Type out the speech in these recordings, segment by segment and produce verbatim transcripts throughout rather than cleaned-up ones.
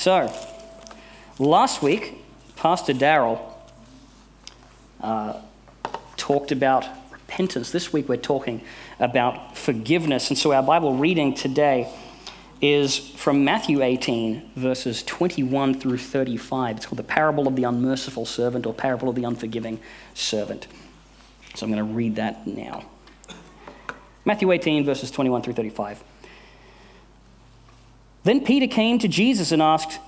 So, last week, Pastor Darrell uh, talked about repentance. This week we're talking about forgiveness. And so our Bible reading today is from Matthew eighteen, verses twenty-one through thirty-five. It's called the Parable of the Unmerciful Servant, or Parable of the Unforgiving Servant. So I'm going to read that now. Matthew eighteen, verses twenty-one through thirty-five. Then Peter came to Jesus and asked,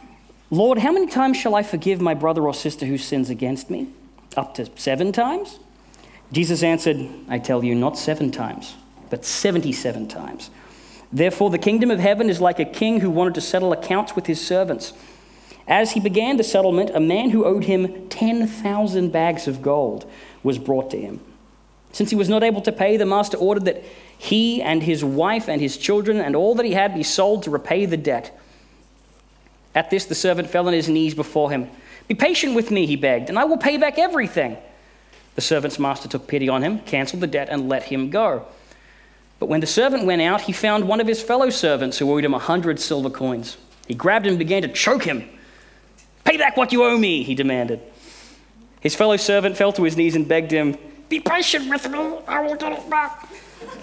"Lord, how many times shall I forgive my brother or sister who sins against me? Up to seven times?" Jesus answered, "I tell you, not seven times, but seventy-seven times. Therefore, the kingdom of heaven is like a king who wanted to settle accounts with his servants. As he began the settlement, a man who owed him ten thousand bags of gold was brought to him. Since he was not able to pay, the master ordered that he and his wife and his children and all that he had be sold to repay the debt. At this, the servant fell on his knees before him. 'Be patient with me,' he begged, 'and I will pay back everything.' The servant's master took pity on him, canceled the debt, and let him go. But when the servant went out, he found one of his fellow servants who owed him a hundred silver coins. He grabbed him and began to choke him. 'Pay back what you owe me,' he demanded. His fellow servant fell to his knees and begged him, 'Be patient with me, I will get it back.'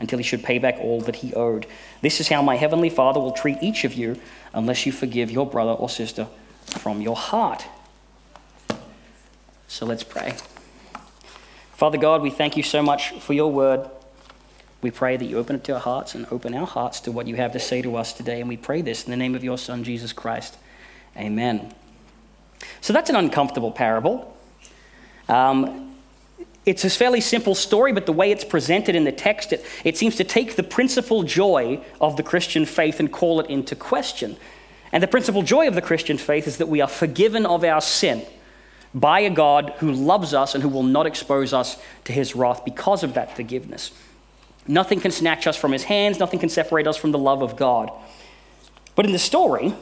until he should pay back all that he owed. This is how my heavenly Father will treat each of you unless you forgive your brother or sister from your heart." So let's pray. Father God, we thank you so much for your word. We pray that you open it to our hearts and open our hearts to what you have to say to us today. And we pray this in the name of your Son, Jesus Christ. Amen. So that's an uncomfortable parable. Um... It's a fairly simple story, but the way it's presented in the text, it, it seems to take the principal joy of the Christian faith and call it into question. And the principal joy of the Christian faith is that we are forgiven of our sin by a God who loves us and who will not expose us to his wrath because of that forgiveness. Nothing can snatch us from his hands. Nothing can separate us from the love of God. But in the story,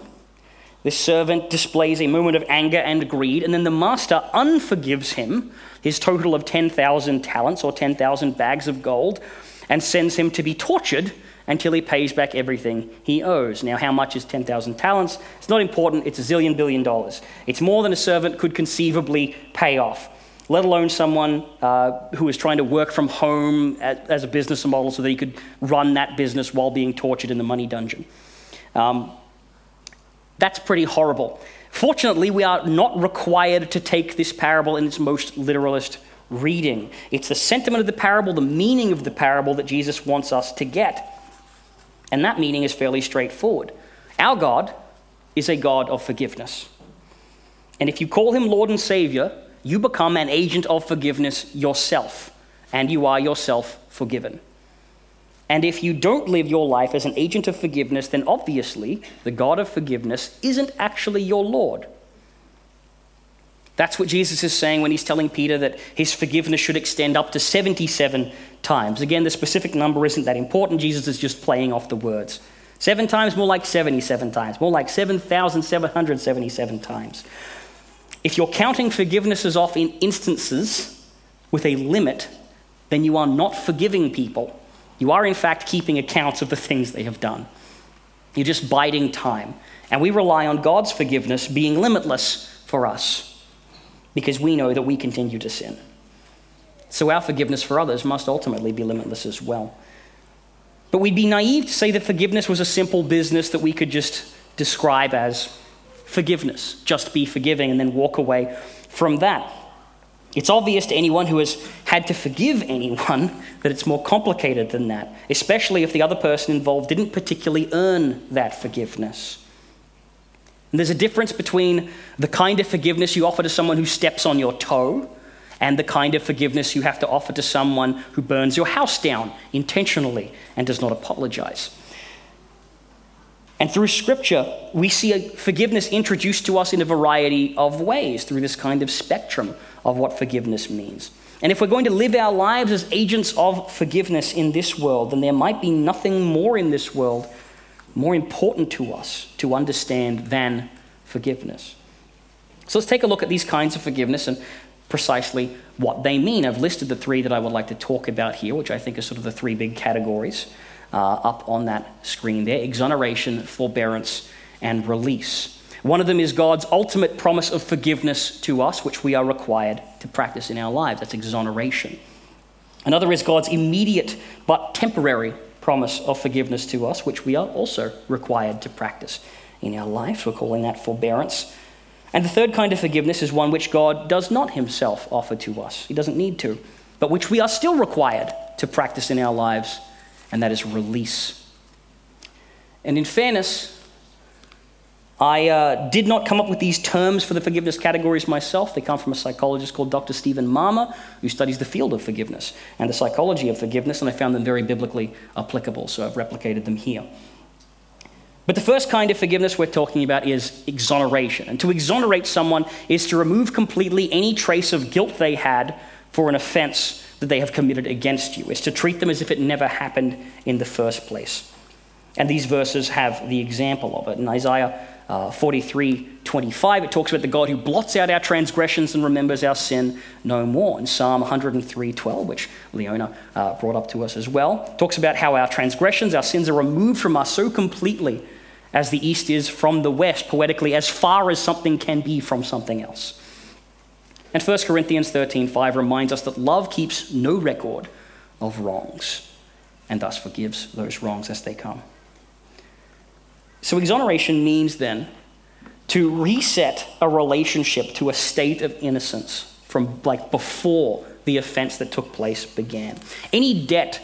this servant displays a moment of anger and greed, and then the master unforgives him his total of ten thousand talents or ten thousand bags of gold and sends him to be tortured until he pays back everything he owes. Now, how much is ten thousand talents? It's not important. It's a zillion billion dollars. It's more than a servant could conceivably pay off, let alone someone uh, who is trying to work from home as a business model so that he could run that business while being tortured in the money dungeon. Um, That's pretty horrible. Fortunately, we are not required to take this parable in its most literalist reading. It's the sentiment of the parable, the meaning of the parable that Jesus wants us to get. And that meaning is fairly straightforward. Our God is a God of forgiveness. And if you call him Lord and Savior, you become an agent of forgiveness yourself, and you are yourself forgiven. And if you don't live your life as an agent of forgiveness, then obviously the God of forgiveness isn't actually your Lord. That's what Jesus is saying when he's telling Peter that his forgiveness should extend up to seventy-seven times. Again, the specific number isn't that important. Jesus is just playing off the words. Seven times, more like seventy-seven times, more like seven thousand seven hundred seventy-seven times. If you're counting forgivenesses off in instances with a limit, then you are not forgiving people. You are, in fact, keeping accounts of the things they have done. You're just biding time. And we rely on God's forgiveness being limitless for us because we know that we continue to sin. So our forgiveness for others must ultimately be limitless as well. But we'd be naive to say that forgiveness was a simple business that we could just describe as forgiveness, just be forgiving and then walk away from that. It's obvious to anyone who has had to forgive anyone that it's more complicated than that, especially if the other person involved didn't particularly earn that forgiveness. And there's a difference between the kind of forgiveness you offer to someone who steps on your toe and the kind of forgiveness you have to offer to someone who burns your house down intentionally and does not apologize. And through Scripture, we see a forgiveness introduced to us in a variety of ways through this kind of spectrum of what forgiveness means. And if we're going to live our lives as agents of forgiveness in this world, then there might be nothing more in this world more important to us to understand than forgiveness. So let's take a look at these kinds of forgiveness and precisely what they mean. I've listed the three that I would like to talk about here, which I think are sort of the three big categories uh, up on that screen there: exoneration, forbearance, and release. One of them is God's ultimate promise of forgiveness to us, which we are required to practice in our lives. That's exoneration. Another is God's immediate but temporary promise of forgiveness to us, which we are also required to practice in our lives. We're calling that forbearance. And the third kind of forgiveness is one which God does not himself offer to us. He doesn't need to, but which we are still required to practice in our lives, and that is release. And in fairness, I uh, did not come up with these terms for the forgiveness categories myself. They come from a psychologist called Doctor Stephen Marmer, who studies the field of forgiveness and the psychology of forgiveness, and I found them very biblically applicable, so I've replicated them here. But the first kind of forgiveness we're talking about is exoneration. And to exonerate someone is to remove completely any trace of guilt they had for an offense that they have committed against you. It's to treat them as if it never happened in the first place. And these verses have the example of it. In Isaiah uh, forty-three twenty-five, it talks about the God who blots out our transgressions and remembers our sin no more. In Psalm one hundred three twelve, which Leona uh, brought up to us as well, talks about how our transgressions, our sins are removed from us so completely as the east is from the west, poetically, as far as something can be from something else. And First Corinthians thirteen five reminds us that love keeps no record of wrongs and thus forgives those wrongs as they come. So exoneration means then to reset a relationship to a state of innocence from like before the offense that took place began. Any debt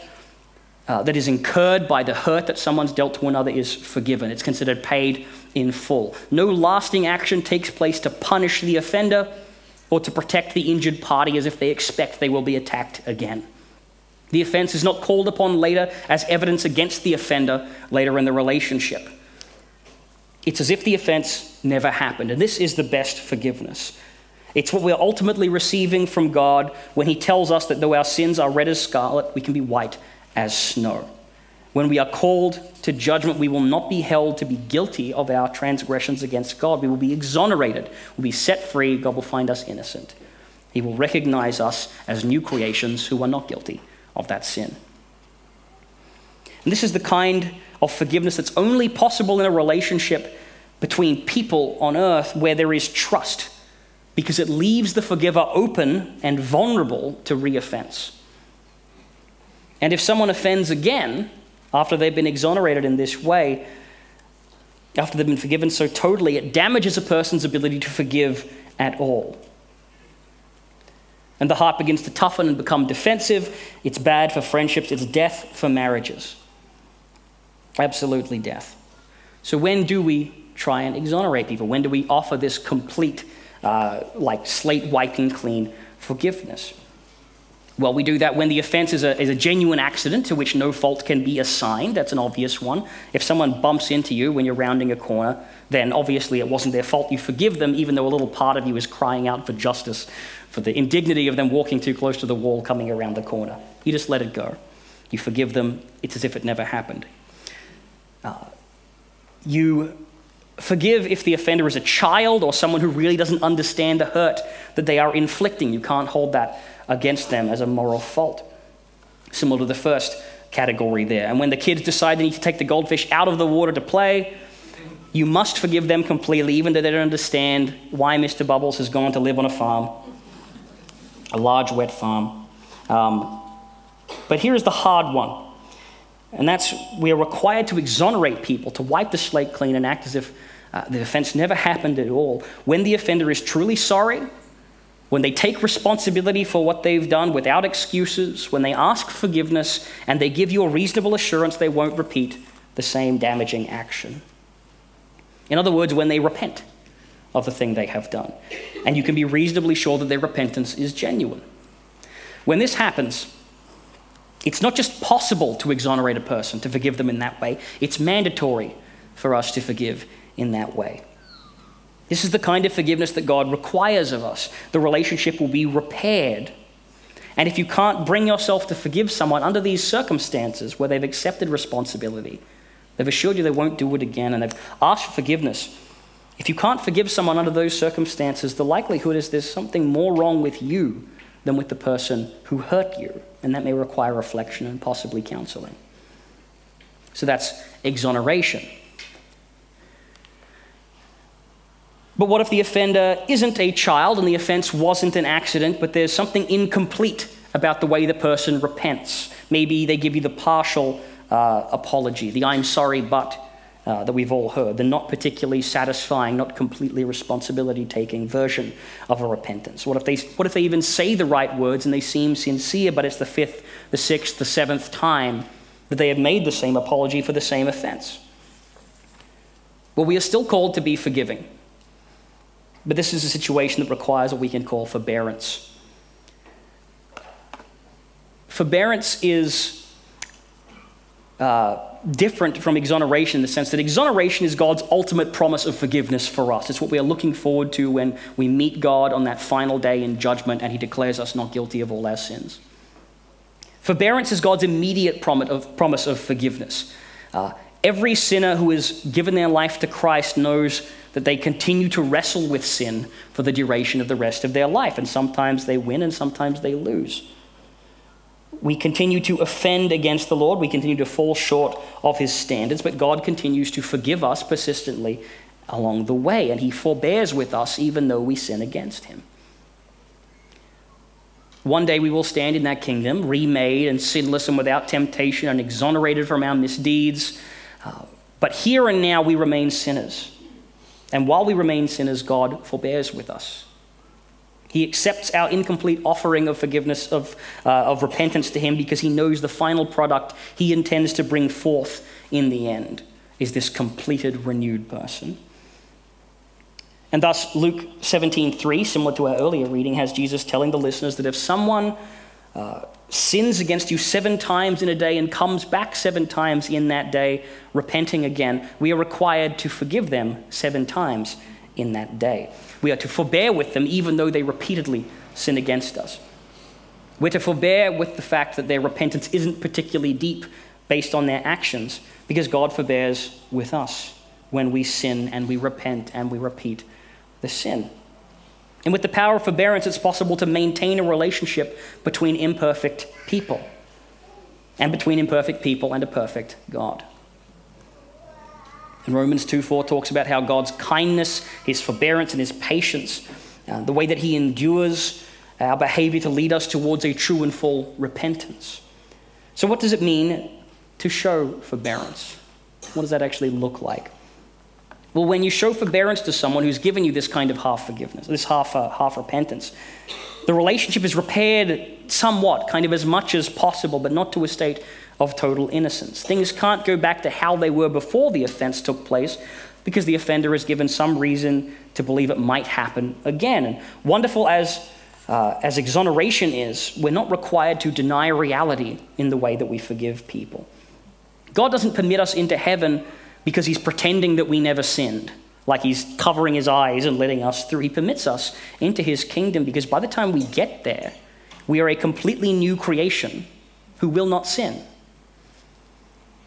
uh, that is incurred by the hurt that someone's dealt to another is forgiven. It's considered paid in full. No lasting action takes place to punish the offender or to protect the injured party as if they expect they will be attacked again. The offense is not called upon later as evidence against the offender later in the relationship. It's as if the offense never happened. And this is the best forgiveness. It's what we're ultimately receiving from God when he tells us that though our sins are red as scarlet, we can be white as snow. When we are called to judgment, we will not be held to be guilty of our transgressions against God. We will be exonerated. We'll be set free. God will find us innocent. He will recognize us as new creations who are not guilty of that sin. And this is the kind of forgiveness that's only possible in a relationship between people on earth where there is trust, because it leaves the forgiver open and vulnerable to re-offense. And if someone offends again after they've been exonerated in this way, after they've been forgiven so totally, it damages a person's ability to forgive at all. And the heart begins to toughen and become defensive. It's bad for friendships. It's death for marriages. Absolutely death. So when do we try and exonerate people? When do we offer this complete, uh, like slate wiping clean forgiveness? Well, we do that when the offense is a, is a genuine accident to which no fault can be assigned. That's an obvious one. If someone bumps into you when you're rounding a corner, then obviously it wasn't their fault. You forgive them, even though a little part of you is crying out for justice, for the indignity of them walking too close to the wall coming around the corner. You just let it go. You forgive them. It's as if it never happened. Uh, you forgive if the offender is a child or someone who really doesn't understand the hurt that they are inflicting. You can't hold that against them as a moral fault, similar to the first category there. And when the kids decide they need to take the goldfish out of the water to play, you must forgive them completely, even though they don't understand why Mister Bubbles has gone to live on a farm, a large wet farm. Um, but here is the hard one, and that's we are required to exonerate people, to wipe the slate clean and act as if uh, the offense never happened at all. When the offender is truly sorry, when they take responsibility for what they've done without excuses, when they ask forgiveness, and they give you a reasonable assurance they won't repeat the same damaging action. In other words, when they repent of the thing they have done, and you can be reasonably sure that their repentance is genuine. When this happens, it's not just possible to exonerate a person, to forgive them in that way, it's mandatory for us to forgive in that way. This is the kind of forgiveness that God requires of us. The relationship will be repaired. And if you can't bring yourself to forgive someone under these circumstances where they've accepted responsibility, they've assured you they won't do it again, and they've asked for forgiveness, if you can't forgive someone under those circumstances, the likelihood is there's something more wrong with you than with the person who hurt you, and that may require reflection and possibly counseling. So that's exoneration. But what if the offender isn't a child and the offense wasn't an accident, but there's something incomplete about the way the person repents? Maybe they give you the partial uh, apology, the I'm sorry but uh, that we've all heard, the not particularly satisfying, not completely responsibility-taking version of a repentance. What if they, what if they even say the right words and they seem sincere, but it's the fifth, the sixth, the seventh time that they have made the same apology for the same offense? Well, we are still called to be forgiving. But this is a situation that requires what we can call forbearance. Forbearance is uh, different from exoneration in the sense that exoneration is God's ultimate promise of forgiveness for us. It's what we are looking forward to when we meet God on that final day in judgment and he declares us not guilty of all our sins. Forbearance is God's immediate promise of, promise of forgiveness. Uh, every sinner who has given their life to Christ knows that they continue to wrestle with sin for the duration of the rest of their life. And sometimes they win and sometimes they lose. We continue to offend against the Lord. We continue to fall short of his standards, but God continues to forgive us persistently along the way. And he forbears with us even though we sin against him. One day we will stand in that kingdom, remade and sinless and without temptation and exonerated from our misdeeds. Uh, but here and now we remain sinners. And while we remain sinners, God forbears with us. He accepts our incomplete offering of forgiveness, of, uh, of repentance to him because he knows the final product he intends to bring forth in the end is this completed, renewed person. And thus, Luke seventeen three, similar to our earlier reading, has Jesus telling the listeners that if someone uh, sins against you seven times in a day and comes back seven times in that day, repenting again, we are required to forgive them seven times in that day. We are to forbear with them even though they repeatedly sin against us. We're to forbear with the fact that their repentance isn't particularly deep based on their actions because God forbears with us when we sin and we repent and we repeat the sin. And with the power of forbearance, it's possible to maintain a relationship between imperfect people and between imperfect people and a perfect God. And Romans two four talks about how God's kindness, his forbearance, and his patience, uh, the way that he endures our behavior to lead us towards a true and full repentance. So what does it mean to show forbearance? What does that actually look like? Well, when you show forbearance to someone who's given you this kind of half forgiveness, this half uh, half repentance, the relationship is repaired somewhat, kind of as much as possible, but not to a state of total innocence. Things can't go back to how they were before the offense took place because the offender is given some reason to believe it might happen again. And wonderful as, uh, as exoneration is, we're not required to deny reality in the way that we forgive people. God doesn't permit us into heaven because he's pretending that we never sinned, like he's covering his eyes and letting us through. He permits us into his kingdom because by the time we get there, we are a completely new creation who will not sin.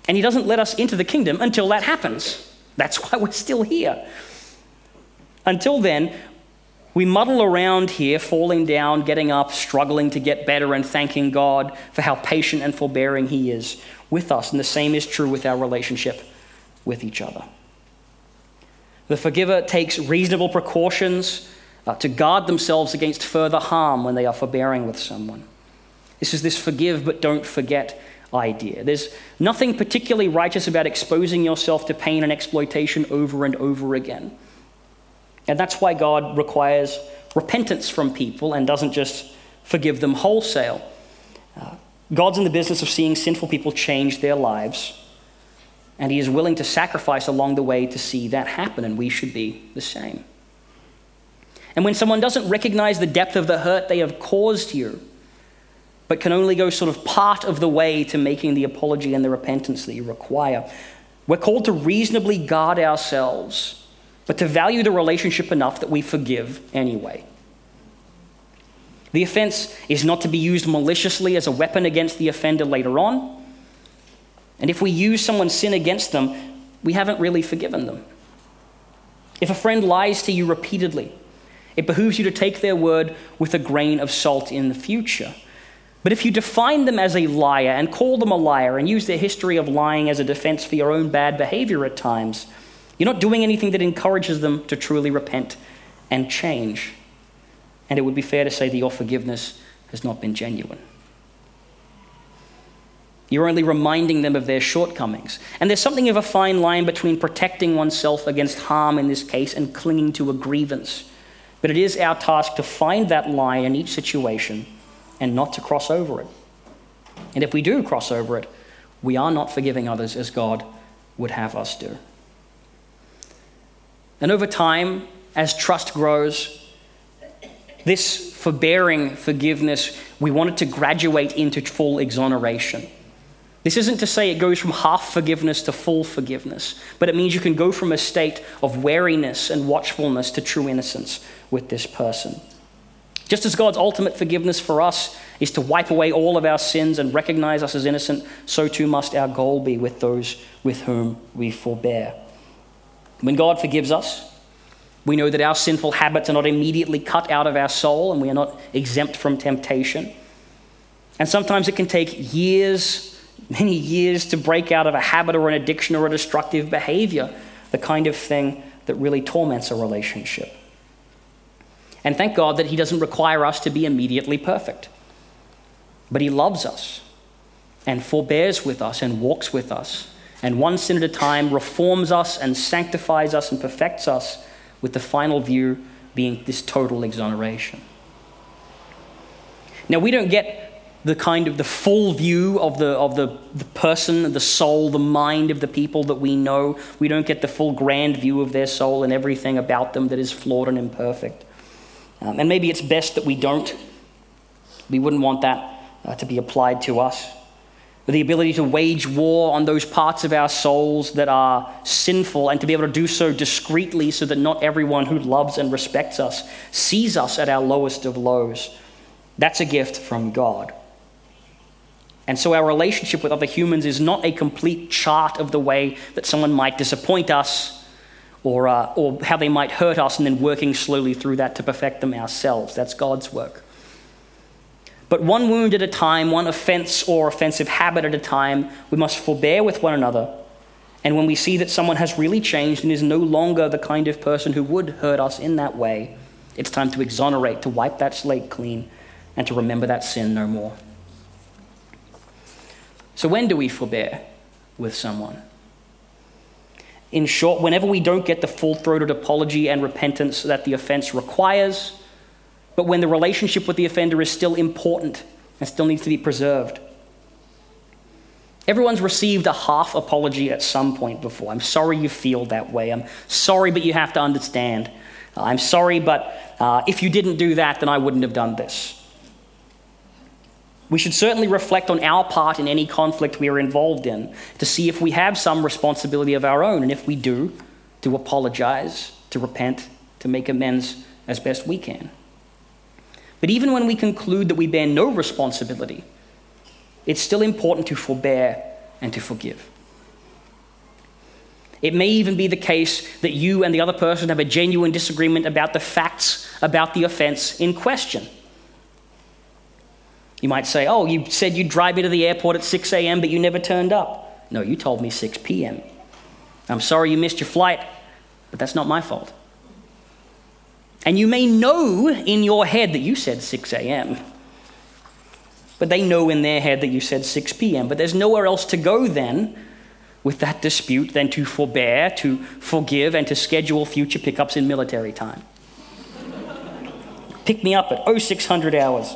And he doesn't let us into the kingdom until that happens. That's why we're still here. Until then, we muddle around here, falling down, getting up, struggling to get better, and thanking God for how patient and forbearing he is with us. And the same is true with our relationship with each other. The forgiver takes reasonable precautions uh, to guard themselves against further harm when they are forbearing with someone. This is this forgive but don't forget idea. There's nothing particularly righteous about exposing yourself to pain and exploitation over and over again. And that's why God requires repentance from people and doesn't just forgive them wholesale. Uh, God's in the business of seeing sinful people change their lives. And he is willing to sacrifice along the way to see that happen, and we should be the same. And when someone doesn't recognize the depth of the hurt they have caused you, but can only go sort of part of the way to making the apology and the repentance that you require, We're called to reasonably guard ourselves, but to value the relationship enough that we forgive anyway. The offense is not to be used maliciously as a weapon against the offender later on. And if we use someone's sin against them, we haven't really forgiven them. If a friend lies to you repeatedly, it behooves you to take their word with a grain of salt in the future. But if you define them as a liar and call them a liar and use their history of lying as a defense for your own bad behavior at times, you're not doing anything that encourages them to truly repent and change. And it would be fair to say that your forgiveness has not been genuine. You're only reminding them of their shortcomings. And there's something of a fine line between protecting oneself against harm in this case and clinging to a grievance. But it is our task to find that line in each situation and not to cross over it. And if we do cross over it, we are not forgiving others as God would have us do. And over time, as trust grows, this forbearing forgiveness, we want it to graduate into full exoneration. This isn't to say it goes from half forgiveness to full forgiveness, but it means you can go from a state of wariness and watchfulness to true innocence with this person. Just as God's ultimate forgiveness for us is to wipe away all of our sins and recognize us as innocent, so too must our goal be with those with whom we forbear. When God forgives us, we know that our sinful habits are not immediately cut out of our soul and we are not exempt from temptation. And sometimes it can take years, many years, to break out of a habit or an addiction or a destructive behavior, the kind of thing that really torments a relationship. And thank God that he doesn't require us to be immediately perfect. But he loves us and forbears with us and walks with us and one sin at a time reforms us and sanctifies us and perfects us, with the final view being this total exoneration. Now, we don't get the kind of the full view of the of the, the person, the soul, the mind of the people that we know. We don't get the full grand view of their soul and everything about them that is flawed and imperfect. Um, and maybe it's best that we don't. We wouldn't want that uh, to be applied to us. The ability to wage war on those parts of our souls that are sinful and to be able to do so discreetly so that not everyone who loves and respects us sees us at our lowest of lows. That's a gift from God. And so our relationship with other humans is not a complete chart of the way that someone might disappoint us or, uh, or how they might hurt us and then working slowly through that to perfect them ourselves. That's God's work. But one wound at a time, one offense or offensive habit at a time, we must forbear with one another. And when we see that someone has really changed and is no longer the kind of person who would hurt us in that way, it's time to exonerate, to wipe that slate clean, and to remember that sin no more. So when do we forbear with someone? In short, whenever we don't get the full-throated apology and repentance that the offense requires, but when the relationship with the offender is still important and still needs to be preserved. Everyone's received a half apology at some point before. I'm sorry you feel that way. I'm sorry, but you have to understand. I'm sorry, but uh, if you didn't do that, then I wouldn't have done this. We should certainly reflect on our part in any conflict we are involved in to see if we have some responsibility of our own, and if we do, to apologize, to repent, to make amends as best we can. But even when we conclude that we bear no responsibility, it's still important to forbear and to forgive. It may even be the case that you and the other person have a genuine disagreement about the facts about the offense in question. You might say, oh, you said you'd drive me to the airport at six a.m., but you never turned up. No, you told me six p.m. I'm sorry you missed your flight, but that's not my fault. And you may know in your head that you said six a.m., but they know in their head that you said six p.m., but there's nowhere else to go then with that dispute than to forbear, to forgive, and to schedule future pickups in military time. Pick me up at oh six hundred hours.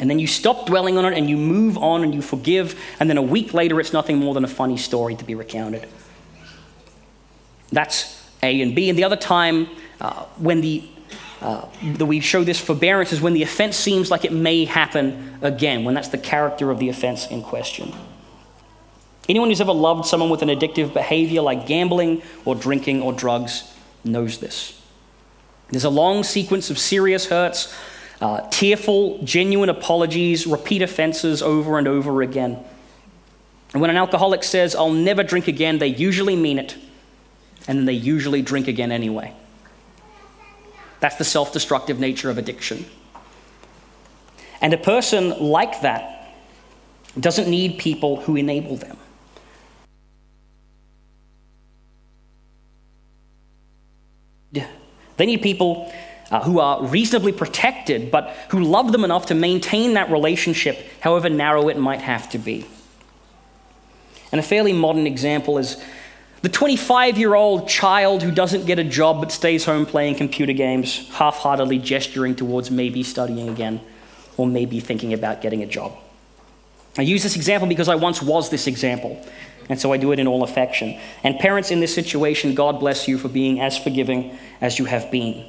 And then you stop dwelling on it and you move on and you forgive, and then a week later it's nothing more than a funny story to be recounted. That's A and B. And the other time uh, when the, uh, that we show this forbearance is when the offense seems like it may happen again, when that's the character of the offense in question. Anyone who's ever loved someone with an addictive behavior like gambling or drinking or drugs knows this. There's a long sequence of serious hurts, uh, tearful, genuine apologies, repeat offenses over and over again. And when an alcoholic says, "I'll never drink again," they usually mean it, and then they usually drink again anyway. That's the self-destructive nature of addiction. And a person like that doesn't need people who enable them. They need people uh, who are reasonably protected, but who love them enough to maintain that relationship, however narrow it might have to be. And a fairly modern example is the twenty-five-year-old child who doesn't get a job but stays home playing computer games, half-heartedly gesturing towards maybe studying again or maybe thinking about getting a job. I use this example because I once was this example, and so I do it in all affection. And parents in this situation, God bless you for being as forgiving as you have been.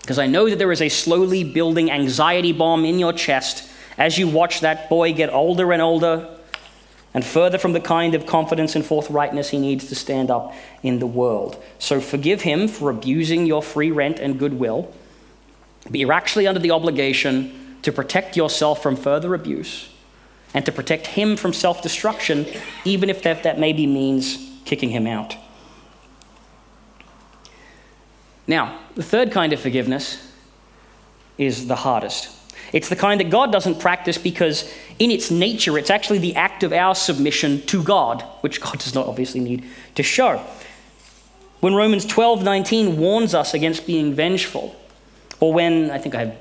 Because I know that there is a slowly building anxiety bomb in your chest as you watch that boy get older and older and further from the kind of confidence and forthrightness he needs to stand up in the world. So forgive him for abusing your free rent and goodwill, but you're actually under the obligation to protect yourself from further abuse and to protect him from self-destruction, even if that, that maybe means kicking him out. Now, the third kind of forgiveness is the hardest. It's the kind that God doesn't practice because in its nature, it's actually the act of our submission to God, which God does not obviously need to show. When Romans twelve nineteen warns us against being vengeful, or when, I think I have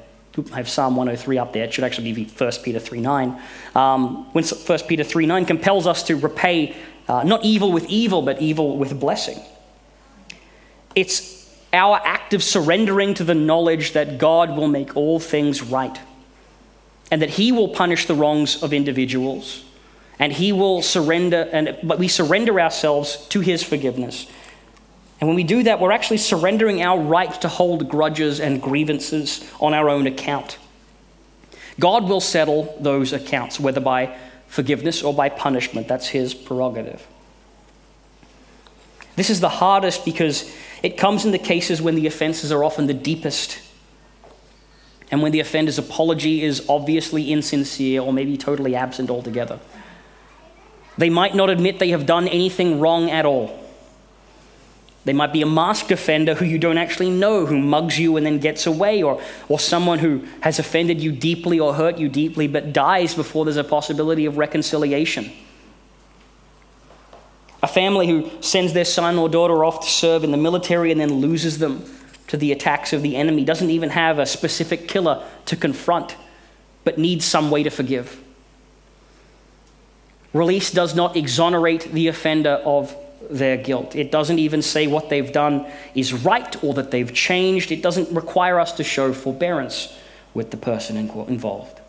I have Psalm one oh three up there. It should actually be First Peter three nine. Um, when First Peter three nine compels us to repay uh, not evil with evil, but evil with blessing. It's our act of surrendering to the knowledge that God will make all things right and that he will punish the wrongs of individuals and he will surrender, and but we surrender ourselves to his forgiveness. And when we do that, we're actually surrendering our right to hold grudges and grievances on our own account. God will settle those accounts, whether by forgiveness or by punishment. That's his prerogative. This is the hardest because it comes in the cases when the offenses are often the deepest and when the offender's apology is obviously insincere or maybe totally absent altogether. They might not admit they have done anything wrong at all. They might be a masked offender who you don't actually know, who mugs you and then gets away, or, or someone who has offended you deeply or hurt you deeply but dies before there's a possibility of reconciliation. A family who sends their son or daughter off to serve in the military and then loses them to the attacks of the enemy, doesn't even have a specific killer to confront, but needs some way to forgive. Release does not exonerate the offender of their guilt. It doesn't even say what they've done is right or that they've changed. It doesn't require us to show forbearance with the person involved.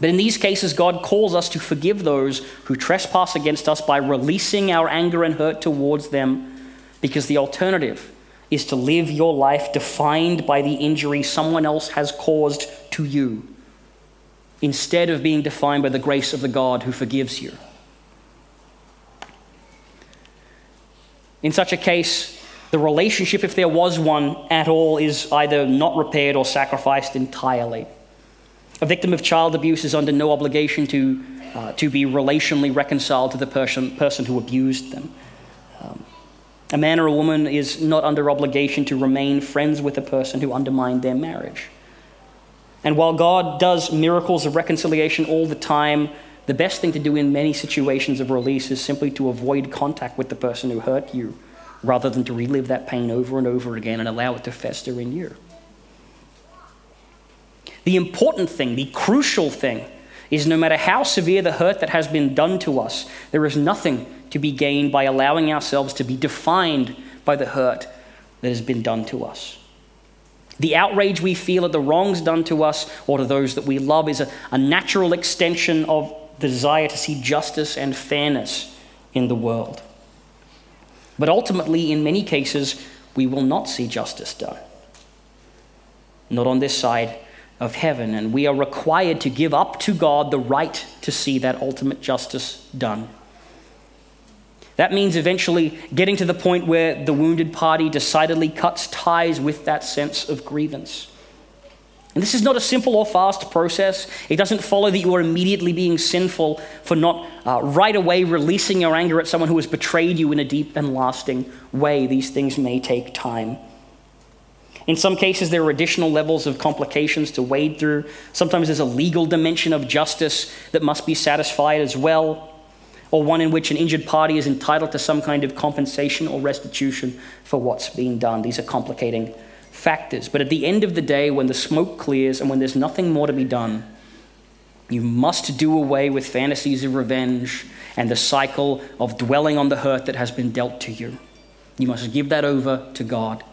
But in these cases, God calls us to forgive those who trespass against us by releasing our anger and hurt towards them, because the alternative is to live your life defined by the injury someone else has caused to you, instead of being defined by the grace of the God who forgives you. In such a case, the relationship, if there was one at all, is either not repaired or sacrificed entirely. A victim of child abuse is under no obligation to uh, to be relationally reconciled to the person, person who abused them. Um, a man or a woman is not under obligation to remain friends with a person who undermined their marriage. And while God does miracles of reconciliation all the time, the best thing to do in many situations of release is simply to avoid contact with the person who hurt you, rather than to relive that pain over and over again and allow it to fester in you. The important thing, the crucial thing, is no matter how severe the hurt that has been done to us, there is nothing to be gained by allowing ourselves to be defined by the hurt that has been done to us. The outrage we feel at the wrongs done to us or to those that we love is a, a natural extension of the desire to see justice and fairness in the world. But ultimately, in many cases, we will not see justice done. Not on this side of heaven, and we are required to give up to God the right to see that ultimate justice done. That means eventually getting to the point where the wounded party decidedly cuts ties with that sense of grievance. And this is not a simple or fast process. It doesn't follow that you are immediately being sinful for not uh, right away releasing your anger at someone who has betrayed you in a deep and lasting way. These things may take time. In some cases, there are additional levels of complications to wade through. Sometimes there's a legal dimension of justice that must be satisfied as well, or one in which an injured party is entitled to some kind of compensation or restitution for what's being done. These are complicating factors. But at the end of the day, when the smoke clears and when there's nothing more to be done, you must do away with fantasies of revenge and the cycle of dwelling on the hurt that has been dealt to you. You must give that over to God.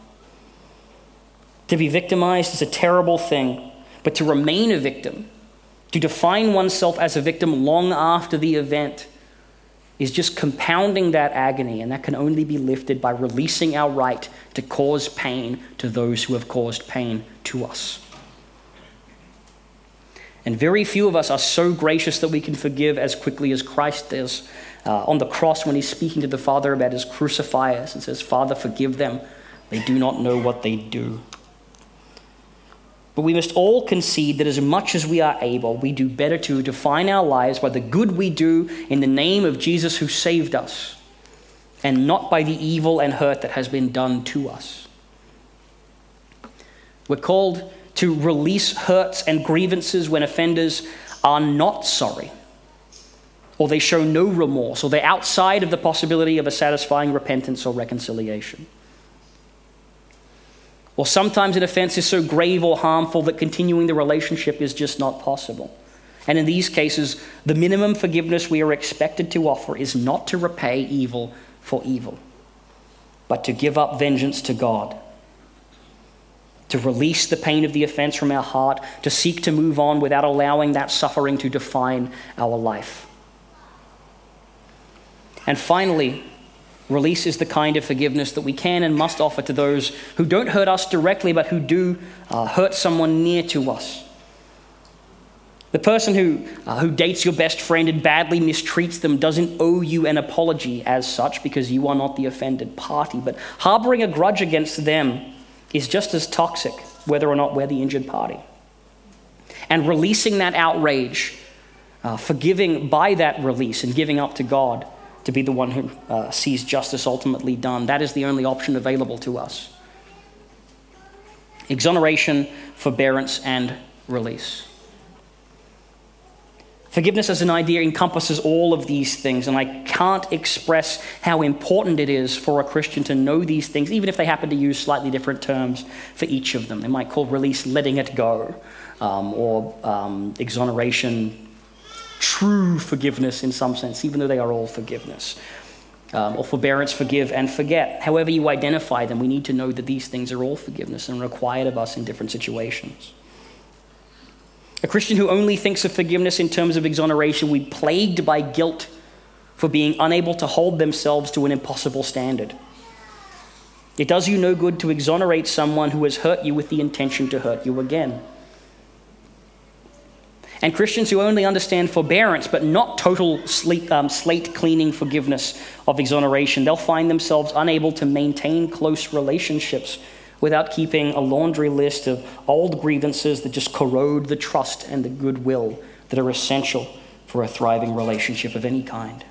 To be victimized is a terrible thing, but to remain a victim, to define oneself as a victim long after the event, is just compounding that agony, and that can only be lifted by releasing our right to cause pain to those who have caused pain to us. And very few of us are so gracious that we can forgive as quickly as Christ is uh, on the cross when he's speaking to the Father about his crucifiers and says, "Father, forgive them. They do not know what they do." But we must all concede that as much as we are able, we do better to define our lives by the good we do in the name of Jesus who saved us, and not by the evil and hurt that has been done to us. We're called to release hurts and grievances when offenders are not sorry, or they show no remorse, or they're outside of the possibility of a satisfying repentance or reconciliation. Or sometimes an offense is so grave or harmful that continuing the relationship is just not possible. And in these cases, the minimum forgiveness we are expected to offer is not to repay evil for evil, but to give up vengeance to God, to release the pain of the offense from our heart, to seek to move on without allowing that suffering to define our life. And finally, release is the kind of forgiveness that we can and must offer to those who don't hurt us directly, but who do uh, hurt someone near to us. The person who, uh, who dates your best friend and badly mistreats them doesn't owe you an apology as such, because you are not the offended party. But harboring a grudge against them is just as toxic, whether or not we're the injured party. And releasing that outrage, uh, forgiving by that release and giving up to God, to be the one who uh, sees justice ultimately done. That is the only option available to us. Exoneration, forbearance, and release. Forgiveness as an idea encompasses all of these things, and I can't express how important it is for a Christian to know these things, even if they happen to use slightly different terms for each of them. They might call release letting it go, um, or um, exoneration, true forgiveness in some sense, even though they are all forgiveness. Um, or forbearance, forgive and forget. However you identify them, we need to know that these things are all forgiveness and required of us in different situations. A Christian who only thinks of forgiveness in terms of exoneration will be plagued by guilt for being unable to hold themselves to an impossible standard. It does you no good to exonerate someone who has hurt you with the intention to hurt you again. And Christians who only understand forbearance but not total slate, um, slate cleaning forgiveness of exoneration, they'll find themselves unable to maintain close relationships without keeping a laundry list of old grievances that just corrode the trust and the goodwill that are essential for a thriving relationship of any kind.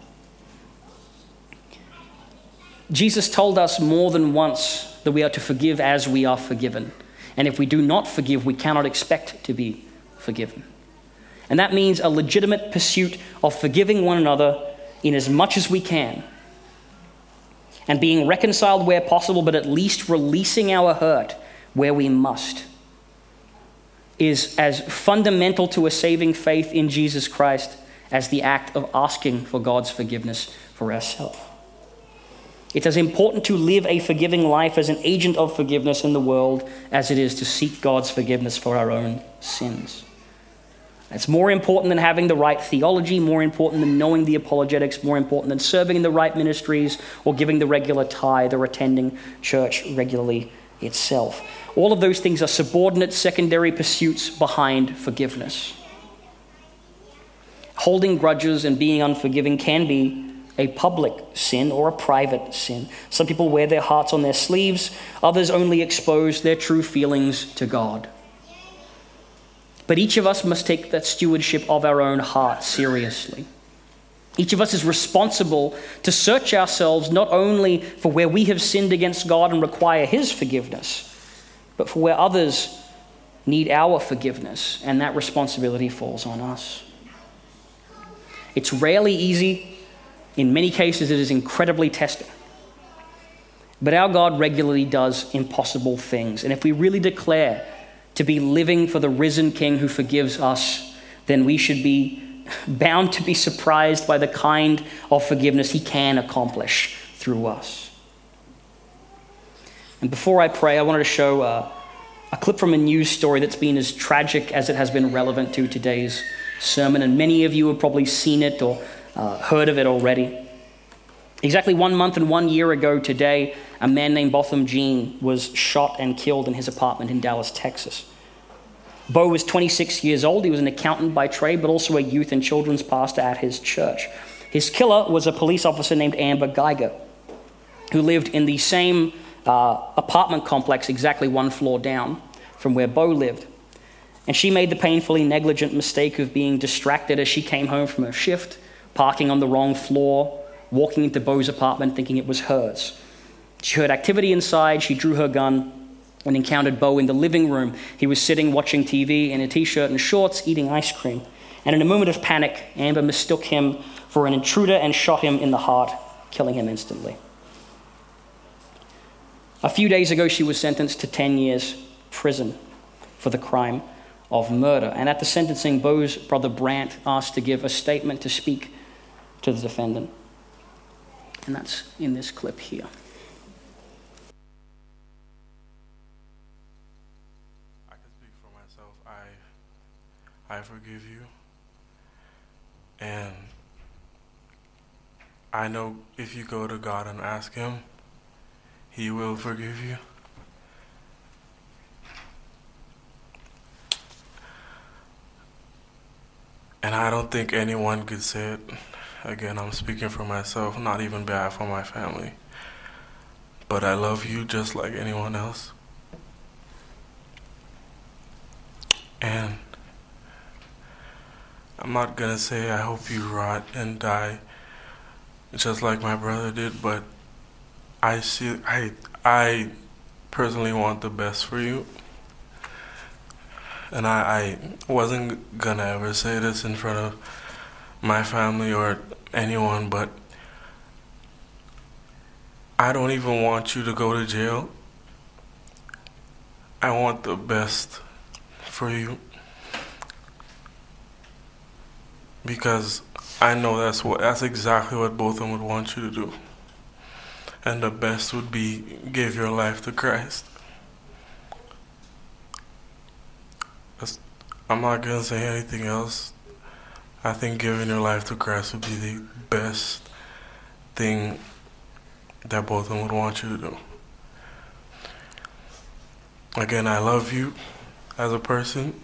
Jesus told us more than once that we are to forgive as we are forgiven. And if we do not forgive, we cannot expect to be forgiven. And that means a legitimate pursuit of forgiving one another in as much as we can, and being reconciled where possible, but at least releasing our hurt where we must, is as fundamental to a saving faith in Jesus Christ as the act of asking for God's forgiveness for ourselves. It's as important to live a forgiving life as an agent of forgiveness in the world as it is to seek God's forgiveness for our own sins. It's more important than having the right theology, more important than knowing the apologetics, more important than serving in the right ministries or giving the regular tithe or attending church regularly itself. All of those things are subordinate, secondary pursuits behind forgiveness. Holding grudges and being unforgiving can be a public sin or a private sin. Some people wear their hearts on their sleeves. Others only expose their true feelings to God. But each of us must take that stewardship of our own heart seriously. Each of us is responsible to search ourselves not only for where we have sinned against God and require His forgiveness, but for where others need our forgiveness, and that responsibility falls on us. It's rarely easy. In many cases, it is incredibly testing. But our God regularly does impossible things. And if we really declare to be living for the risen King who forgives us, then we should be bound to be surprised by the kind of forgiveness He can accomplish through us. And before I pray, I wanted to show a, a clip from a news story that's been as tragic as it has been relevant to today's sermon, and many of you have probably seen it or uh, heard of it already. Exactly one month and one year ago today, a man named Botham Jean was shot and killed in his apartment in Dallas, Texas. Bo was twenty-six years old. He was an accountant by trade, but also a youth and children's pastor at his church. His killer was a police officer named Amber Geiger, who lived in the same uh, apartment complex, exactly one floor down from where Bo lived. And she made the painfully negligent mistake of being distracted as she came home from her shift, parking on the wrong floor, walking into Bo's apartment thinking it was hers. She heard activity inside. She drew her gun and encountered Bo in the living room. He was sitting watching T V in a t-shirt and shorts, eating ice cream. And in a moment of panic, Amber mistook him for an intruder and shot him in the heart, killing him instantly. A few days ago, she was sentenced to ten years prison for the crime of murder. And at the sentencing, Bo's brother Brandt asked to give a statement to speak to the defendant. And that's in this clip here. I forgive you, and I know if you go to God and ask Him, He will forgive you. And I don't think anyone could say it. Again, I'm speaking for myself, not even bad for my family. But I love you just like anyone else. And I'm not gonna say I hope you rot and die just like my brother did, but I see I I personally want the best for you. And I, I wasn't gonna ever say this in front of my family or anyone, but I don't even want you to go to jail. I want the best for you, because I know that's what that's exactly what both of them would want you to do. And the best would be give your life to Christ. That's, I'm not going to say anything else. I think giving your life to Christ would be the best thing that both of them would want you to do. Again, I love you as a person.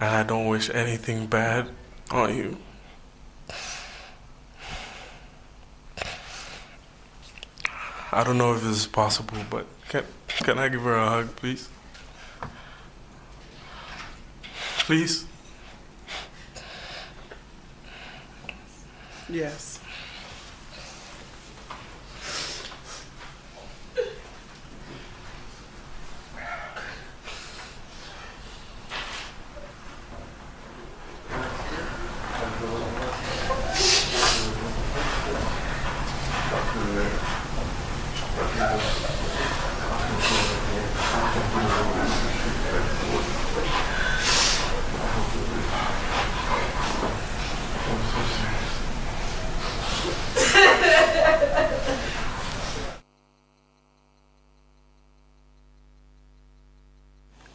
And I don't wish anything bad on you. I don't know if this is possible, but can can I give her a hug, please? Please? Yes.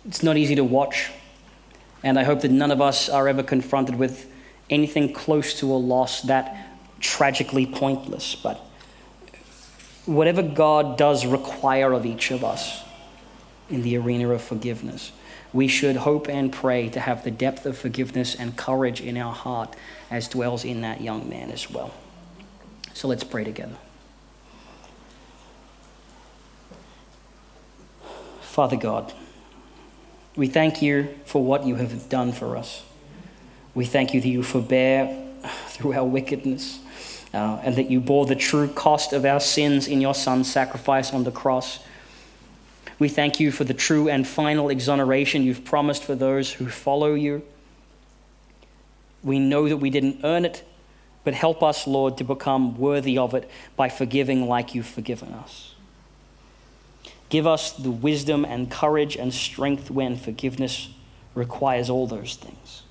It's not easy to watch, and I hope that none of us are ever confronted with anything close to a loss that tragically pointless. But whatever God does require of each of us in the arena of forgiveness, we should hope and pray to have the depth of forgiveness and courage in our heart as dwells in that young man as well. So let's pray together. Father God, we thank you for what you have done for us. We thank you that you forbear through our wickedness, uh, and that you bore the true cost of our sins in your Son's sacrifice on the cross. We thank you for the true and final exoneration you've promised for those who follow you. We know that we didn't earn it, but help us, Lord, to become worthy of it by forgiving like you've forgiven us. Give us the wisdom and courage and strength when forgiveness requires all those things.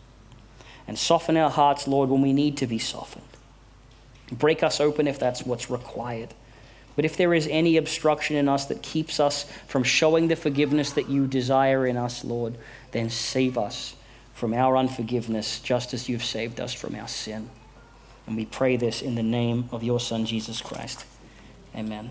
And soften our hearts, Lord, when we need to be softened. Break us open if that's what's required. But if there is any obstruction in us that keeps us from showing the forgiveness that you desire in us, Lord, then save us from our unforgiveness, just as you've saved us from our sin. And we pray this in the name of your Son, Jesus Christ. Amen.